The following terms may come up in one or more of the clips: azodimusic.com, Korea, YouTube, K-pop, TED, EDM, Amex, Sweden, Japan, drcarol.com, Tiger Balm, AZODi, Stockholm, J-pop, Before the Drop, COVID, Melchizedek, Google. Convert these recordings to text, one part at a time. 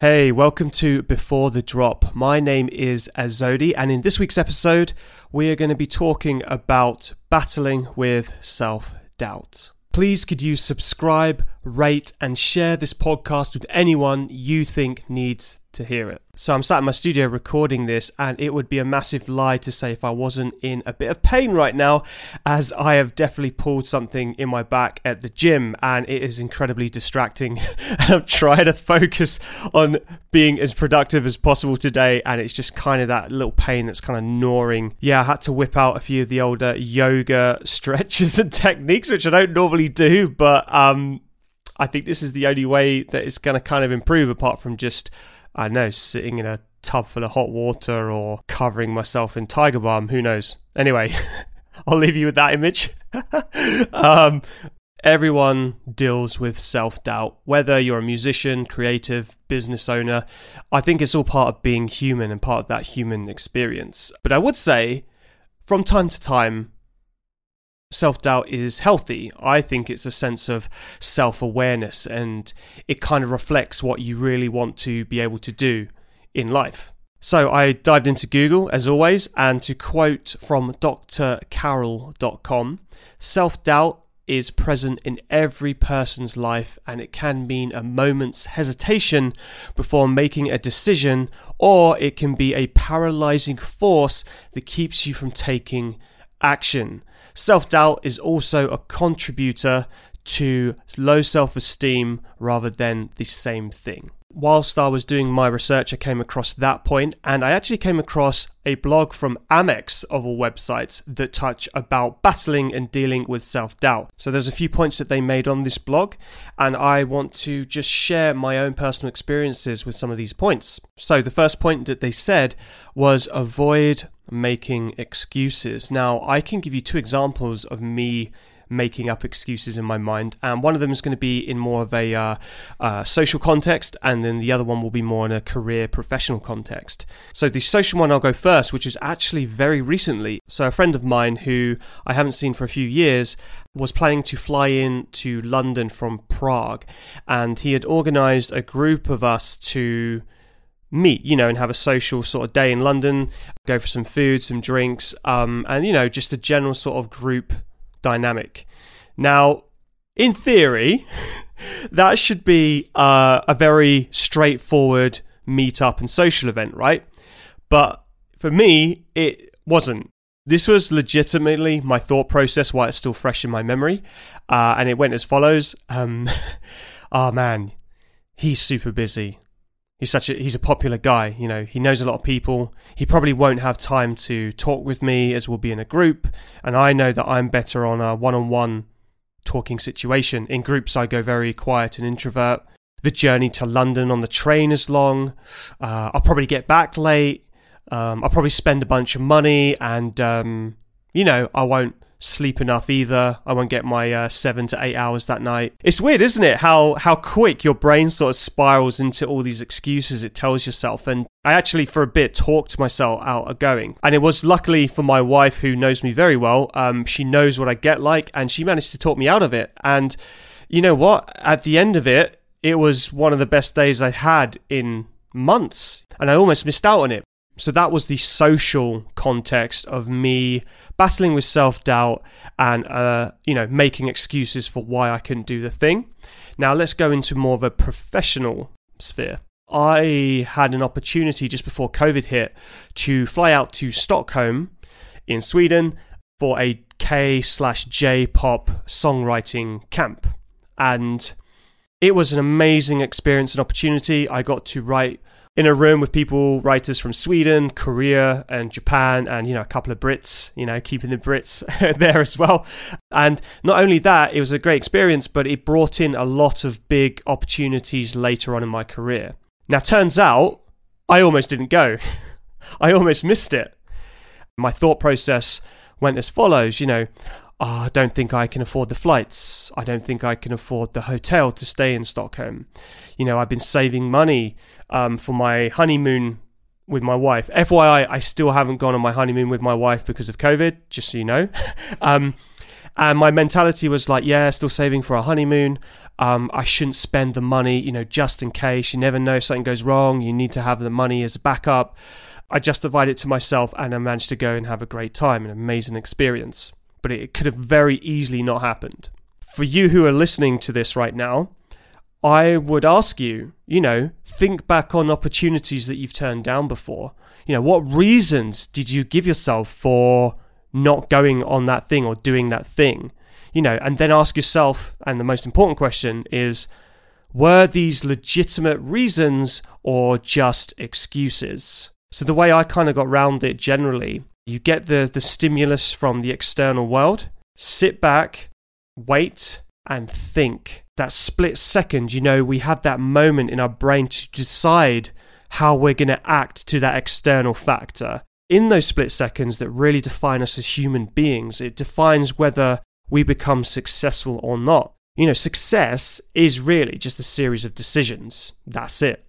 Hey, welcome to Before the Drop. My name is AZODi, and in this week's episode, we are going to be talking about battling with self-doubt. Please could you subscribe, rate, and share this podcast with anyone you think needs to hear it. So I'm sat in my studio recording this, and it would be a massive lie to say if I wasn't in a bit of pain right now, as I have definitely pulled something in my back at the gym, and it is incredibly distracting. I'm trying to focus on being as productive as possible today, and it's just kind of that little pain that's kind of gnawing. Yeah, I had to whip out a few of the older yoga stretches and techniques, which I don't normally do, but I think this is the only way that it's going to kind of improve, apart from just, I know, sitting in a tub full of hot water or covering myself in Tiger Balm, who knows? Anyway, I'll leave you with that image. Everyone deals with self-doubt, whether you're a musician, creative, business owner. I think it's all part of being human and part of that human experience. But I would say, from time to time, self-doubt is healthy. I think it's a sense of self-awareness, and it kind of reflects what you really want to be able to do in life. So I dived into Google, as always, and to quote from drcarol.com, self-doubt is present in every person's life, and it can mean a moment's hesitation before making a decision, or it can be a paralyzing force that keeps you from taking action. Self-doubt is also a contributor to low self-esteem rather than the same thing. Whilst I was doing my research, I came across that point, and I actually came across a blog from Amex, of all websites, that touch about battling and dealing with self-doubt. So there's a few points that they made on this blog, and I want to just share my own personal experiences with some of these points. So the first point that they said was avoid making excuses. Now, I can give you two examples of me making up excuses in my mind, and one of them is going to be in more of a social context, and then the other one will be more in a career professional context. So the social one I'll go first, which is actually very recently. So a friend of mine who I haven't seen for a few years was planning to fly in to London from Prague, and he had organized a group of us to meet, you know, and have a social sort of day in London, go for some food, some drinks, and, you know, just a general sort of group dynamic. Now, in theory, that should be a very straightforward meet-up and social event, right? But for me, it wasn't. This was legitimately my thought process, why it's still fresh in my memory. And it went as follows. Oh man, he's super busy. He's a popular guy, you know, he knows a lot of people. He probably won't have time to talk with me, as we'll be in a group. And I know that I'm better on a one-on-one talking situation. In groups, I go very quiet and introvert. The journey to London on the train is long. I'll probably get back late. I'll probably spend a bunch of money, and, you know, I won't sleep enough either. I won't get my 7 to 8 hours that night. It's weird, isn't it, how quick your brain sort of spirals into all these excuses it tells yourself. And I actually for a bit talked myself out of going, and it was luckily for my wife, who knows me very well. She knows what I get like, and she managed to talk me out of it. And you know what, at the end of it, it was one of the best days I had in months, and I almost missed out on it. So that was the social context of me battling with self-doubt and, you know, making excuses for why I couldn't do the thing. Now let's go into more of a professional sphere. I had an opportunity just before COVID hit to fly out to Stockholm in Sweden for a K/J-pop songwriting camp. And it was an amazing experience and opportunity. I got to write in a room with people, writers from Sweden, Korea, and Japan, and, you know, a couple of Brits, you know, keeping the Brits there as well. And not only that, it was a great experience, but it brought in a lot of big opportunities later on in my career. Now, turns out, I almost didn't go. I almost missed it. My thought process went as follows, you know, I don't think I can afford the flights. I don't think I can afford the hotel to stay in Stockholm. You know, I've been saving money for my honeymoon with my wife. FYI, I still haven't gone on my honeymoon with my wife because of COVID, just so you know. And my mentality was like, yeah, still saving for our honeymoon. I shouldn't spend the money, you know, just in case. You never know, something goes wrong. You need to have the money as a backup. I justified it to myself, and I managed to go and have a great time, an amazing experience. But it could have very easily not happened. For you who are listening to this right now, I would ask you, you know, think back on opportunities that you've turned down before. You know, what reasons did you give yourself for not going on that thing or doing that thing? You know, and then ask yourself, and the most important question is, were these legitimate reasons or just excuses? So the way I kind of got round it generally, you get the stimulus from the external world, sit back, wait, and think. That split second, you know, we have that moment in our brain to decide how we're going to act to that external factor. In those split seconds that really define us as human beings, it defines whether we become successful or not. You know, success is really just a series of decisions. That's it.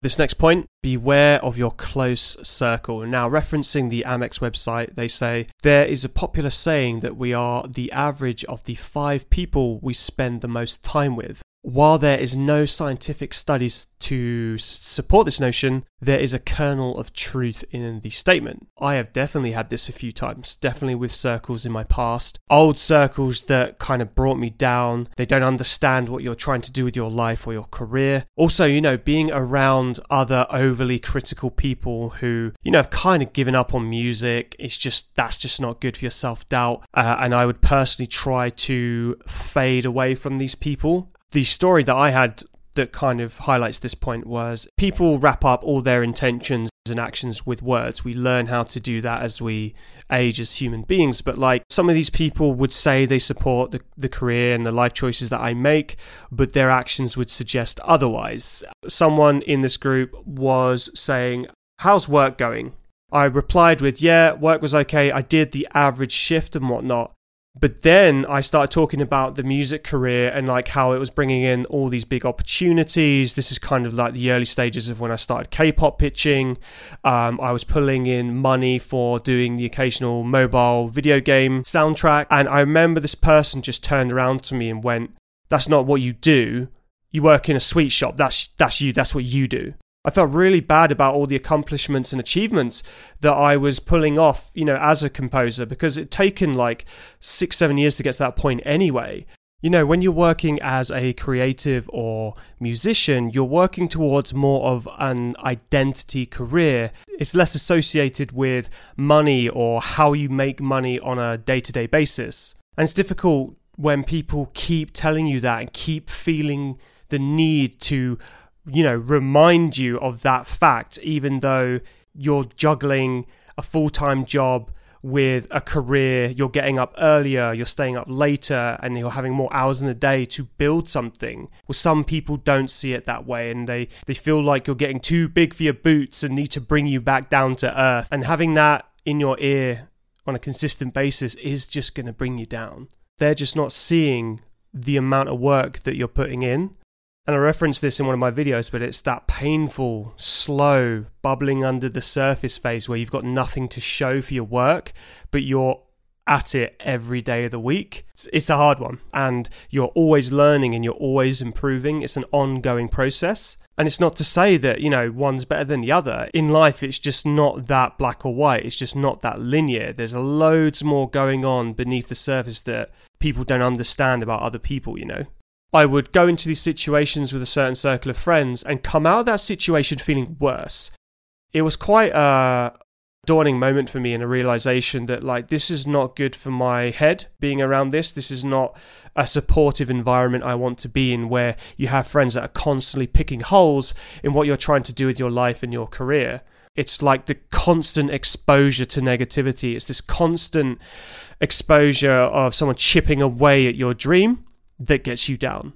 This next point, beware of your close circle. Now, referencing the Amex website, they say, there is a popular saying that we are the average of the 5 people we spend the most time with. While there is no scientific studies to support this notion, there is a kernel of truth in the statement. I have definitely had this a few times, definitely with circles in my past. Old circles that kind of brought me down. They don't understand what you're trying to do with your life or your career. Also, you know, being around other overly critical people who, you know, have kind of given up on music. It's just, that's just not good for your self-doubt. And I would personally try to fade away from these people. The story that I had that kind of highlights this point was people wrap up all their intentions and actions with words. We learn how to do that as we age as human beings. But like some of these people would say they support the career and the life choices that I make, but their actions would suggest otherwise. Someone in this group was saying, how's work going? I replied with, yeah, work was okay. I did the average shift and whatnot. But then I started talking about the music career and like how it was bringing in all these big opportunities. This is kind of like the early stages of when I started K-pop pitching. I was pulling in money for doing the occasional mobile video game soundtrack. And I remember this person just turned around to me and went, that's not what you do. You work in a sweet shop. That's you. That's what you do. I felt really bad about all the accomplishments and achievements that I was pulling off, you know, as a composer, because it'd taken like 6-7 years to get to that point anyway. You know, when you're working as a creative or musician, you're working towards more of an identity career. It's less associated with money or how you make money on a day-to-day basis. And it's difficult when people keep telling you that and keep feeling the need to, you know, remind you of that fact, even though you're juggling a full-time job with a career, you're getting up earlier, you're staying up later, and you're having more hours in the day to build something. Well, some people don't see it that way, and they feel like you're getting too big for your boots and need to bring you back down to earth. And having that in your ear on a consistent basis is just going to bring you down. They're just not seeing the amount of work that you're putting in. And I referenced this in one of my videos, but it's that painful, slow, bubbling under the surface phase where you've got nothing to show for your work, but you're at it every day of the week. It's a hard one. And you're always learning and you're always improving. It's an ongoing process. And it's not to say that, you know, one's better than the other. In life, it's just not that black or white. It's just not that linear. There's loads more going on beneath the surface that people don't understand about other people, you know. I would go into these situations with a certain circle of friends and come out of that situation feeling worse. It was quite a dawning moment for me and a realization that like this is not good for my head being around this. This is not a supportive environment I want to be in where you have friends that are constantly picking holes in what you're trying to do with your life and your career. It's like the constant exposure to negativity. It's this constant exposure of someone chipping away at your dream that gets you down.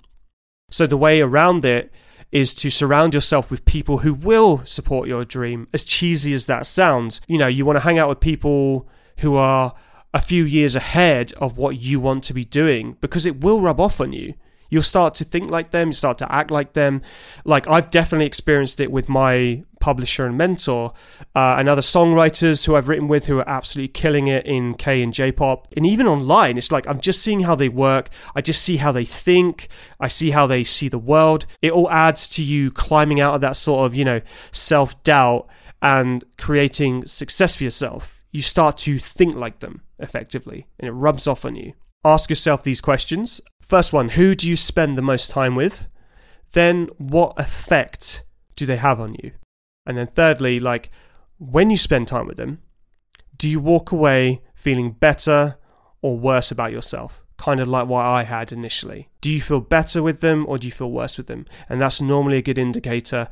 So the way around it is to surround yourself with people who will support your dream, as cheesy as that sounds. You know, you want to hang out with people who are a few years ahead of what you want to be doing, because it will rub off on you. You'll start to think like them, you start to act like them. Like I've definitely experienced it with my publisher and mentor, and other songwriters who I've written with who are absolutely killing it in K and J-pop. And even online, it's like I'm just seeing how they work. I just see how they think. I see how they see the world. It all adds to you climbing out of that sort of, you know, self-doubt and creating success for yourself. You start to think like them, effectively, and it rubs off on you. Ask yourself these questions. First one, who do you spend the most time with? Then what effect do they have on you? And then thirdly, like, when you spend time with them, do you walk away feeling better or worse about yourself? Kind of like what I had initially. Do you feel better with them or do you feel worse with them? And that's normally a good indicator.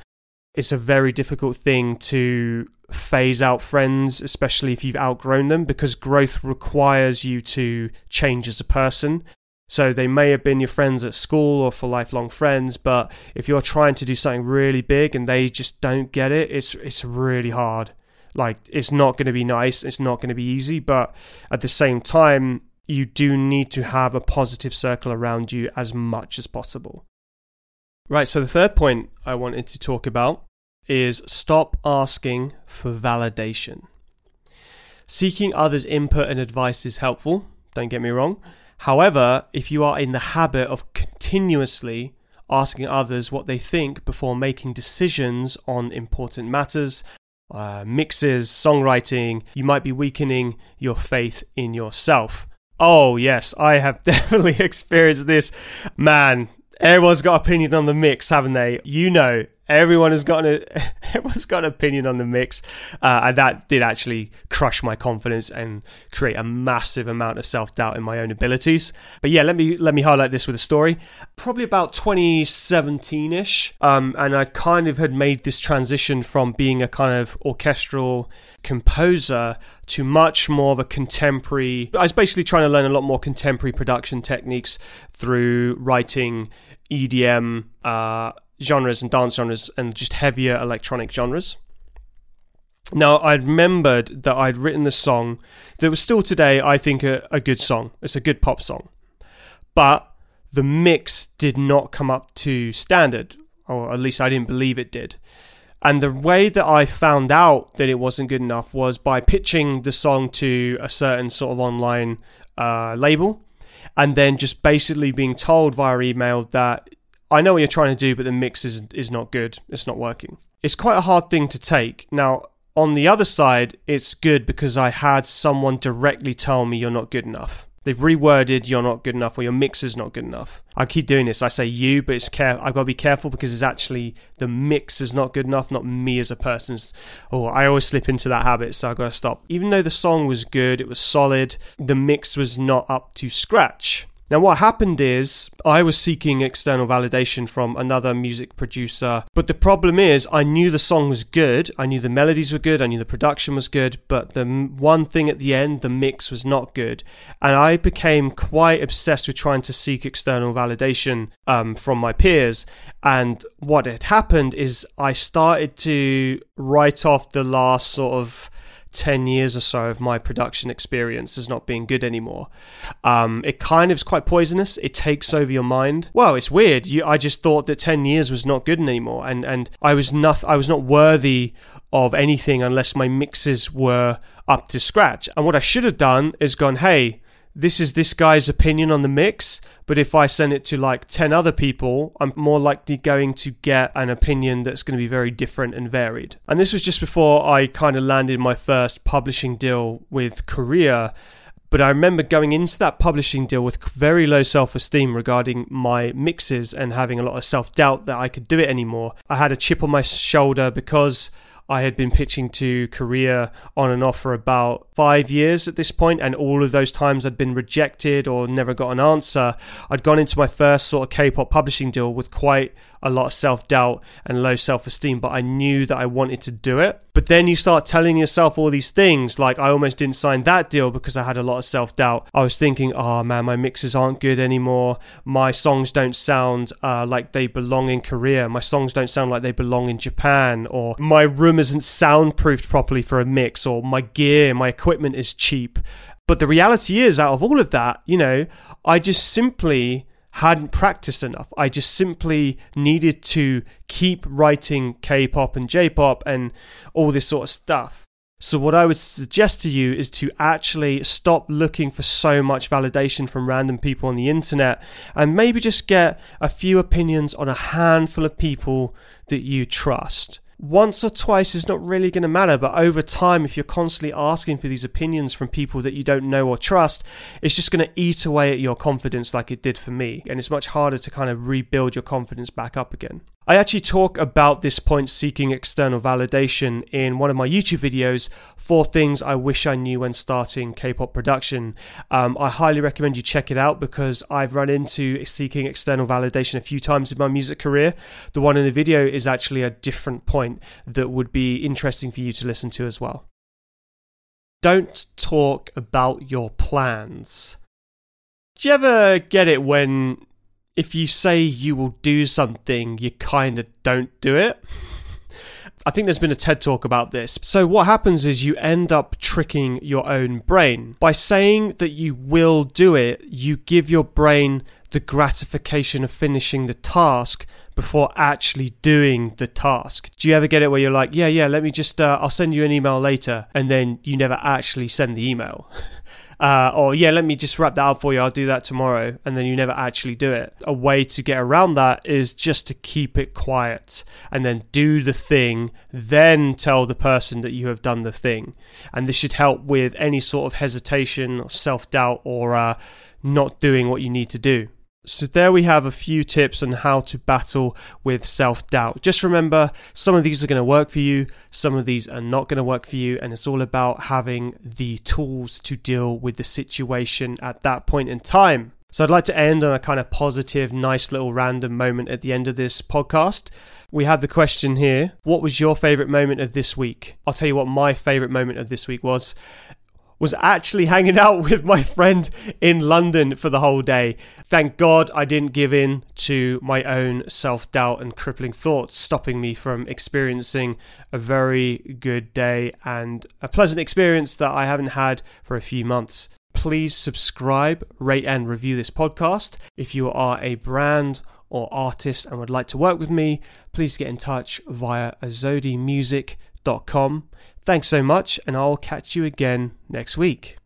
It's a very difficult thing to phase out friends, especially if you've outgrown them, because growth requires you to change as a person. So they may have been your friends at school or for lifelong friends, but if you're trying to do something really big and they just don't get it, it's really hard. Like, it's not going to be nice, it's not going to be easy, but at the same time, you do need to have a positive circle around you as much as possible. Right, so the third point I wanted to talk about is stop asking for validation. Seeking others' input and advice is helpful, don't get me wrong. However, if you are in the habit of continuously asking others what they think before making decisions on important matters, mixes, songwriting, you might be weakening your faith in yourself. Oh yes, I have definitely experienced this. Man, everyone's got an opinion on the mix, haven't they? You know, everyone's got an opinion on the mix. And that did actually crush my confidence and create a massive amount of self-doubt in my own abilities. But yeah, let me highlight this with a story. Probably about 2017-ish. And I kind of had made this transition from being a kind of orchestral composer to much more of a contemporary. I was basically trying to learn a lot more contemporary production techniques through writing EDM, genres and dance genres and just heavier electronic genres. Now, I remembered that I'd written this song that was still today, I think, a good song. It's a good pop song. But the mix did not come up to standard, or at least I didn't believe it did. And the way that I found out that it wasn't good enough was by pitching the song to a certain sort of online label and then just basically being told via email that I know what you're trying to do, but the mix is not good. It's not working. It's quite a hard thing to take. Now, on the other side, it's good because I had someone directly tell me you're not good enough. They've reworded you're not good enough or your mix is not good enough. I keep doing this. I say you, but it's I've got to be careful because it's actually the mix is not good enough, not me as a person. Oh, I always slip into that habit, so I've got to stop. Even though the song was good, it was solid, the mix was not up to scratch. Now, what happened is I was seeking external validation from another music producer. But the problem is I knew the song was good. I knew the melodies were good. I knew the production was good. But the one thing at the end, the mix was not good. And I became quite obsessed with trying to seek external validation from my peers. And what had happened is I started to write off the last sort of 10 years or so of my production experience as not being good anymore. It kind of is quite poisonous. It takes over your mind. Well, it's weird. I just thought that 10 years was not good anymore. And I was not worthy of anything unless my mixes were up to scratch. And what I should have done is gone, hey, this is this guy's opinion on the mix, but if I send it to like 10 other people, I'm more likely going to get an opinion that's going to be very different and varied. And this was just before I kind of landed my first publishing deal with Korea. But I remember going into that publishing deal with very low self-esteem regarding my mixes and having a lot of self-doubt that I could do it anymore. I had a chip on my shoulder because I had been pitching to Korea on and off for about 5 years at this point, and all of those times I'd been rejected or never got an answer. I'd gone into my first sort of K-pop publishing deal with quite a lot of self-doubt and low self-esteem, but I knew that I wanted to do it. But then you start telling yourself all these things, like I almost didn't sign that deal because I had a lot of self-doubt. I was thinking, oh man, my mixes aren't good anymore. My songs don't sound like they belong in Korea. My songs don't sound like they belong in Japan, or my room isn't soundproofed properly for a mix, or my equipment is cheap. But the reality is, out of all of that, you know, I just simply hadn't practiced enough. I just simply needed to keep writing K-pop and J-pop and all this sort of stuff. So what I would suggest to you is to actually stop looking for so much validation from random people on the internet and maybe just get a few opinions on a handful of people that you trust. Once or twice is not really going to matter, but over time, if you're constantly asking for these opinions from people that you don't know or trust, it's just going to eat away at your confidence like it did for me. And it's much harder to kind of rebuild your confidence back up again. I actually talk about this point, seeking external validation, in one of my YouTube videos, 4 things I wish I knew when starting K-pop production. I highly recommend you check it out because I've run into seeking external validation a few times in my music career. The one in the video is actually a different point that would be interesting for you to listen to as well. Don't talk about your plans. Do you ever get it when, if you say you will do something, you kind of don't do it? I think there's been a TED talk about this. So what happens is you end up tricking your own brain. By saying that you will do it, you give your brain the gratification of finishing the task before actually doing the task. Do you ever get it where you're like, yeah, let me just, I'll send you an email later, and then you never actually send the email? Or yeah, let me just wrap that up for you, I'll do that tomorrow, and then you never actually do it. A way to get around that is just to keep it quiet and then do the thing, then tell the person that you have done the thing. And this should help with any sort of hesitation or self-doubt or not doing what you need to do. So there we have a few tips on how to battle with self-doubt. Just remember, some of these are going to work for you, some of these are not going to work for you, and it's all about having the tools to deal with the situation at that point in time. So I'd like to end on a kind of positive, nice little random moment at the end of this podcast. We have the question here, what was your favorite moment of this week? I'll tell you what my favorite moment of this week was actually hanging out with my friend in London for the whole day. Thank God I didn't give in to my own self-doubt and crippling thoughts, stopping me from experiencing a very good day and a pleasant experience that I haven't had for a few months. Please subscribe, rate and review this podcast. If you are a brand or artist and would like to work with me, please get in touch via azodimusic.com. Thanks so much, and I'll catch you again next week.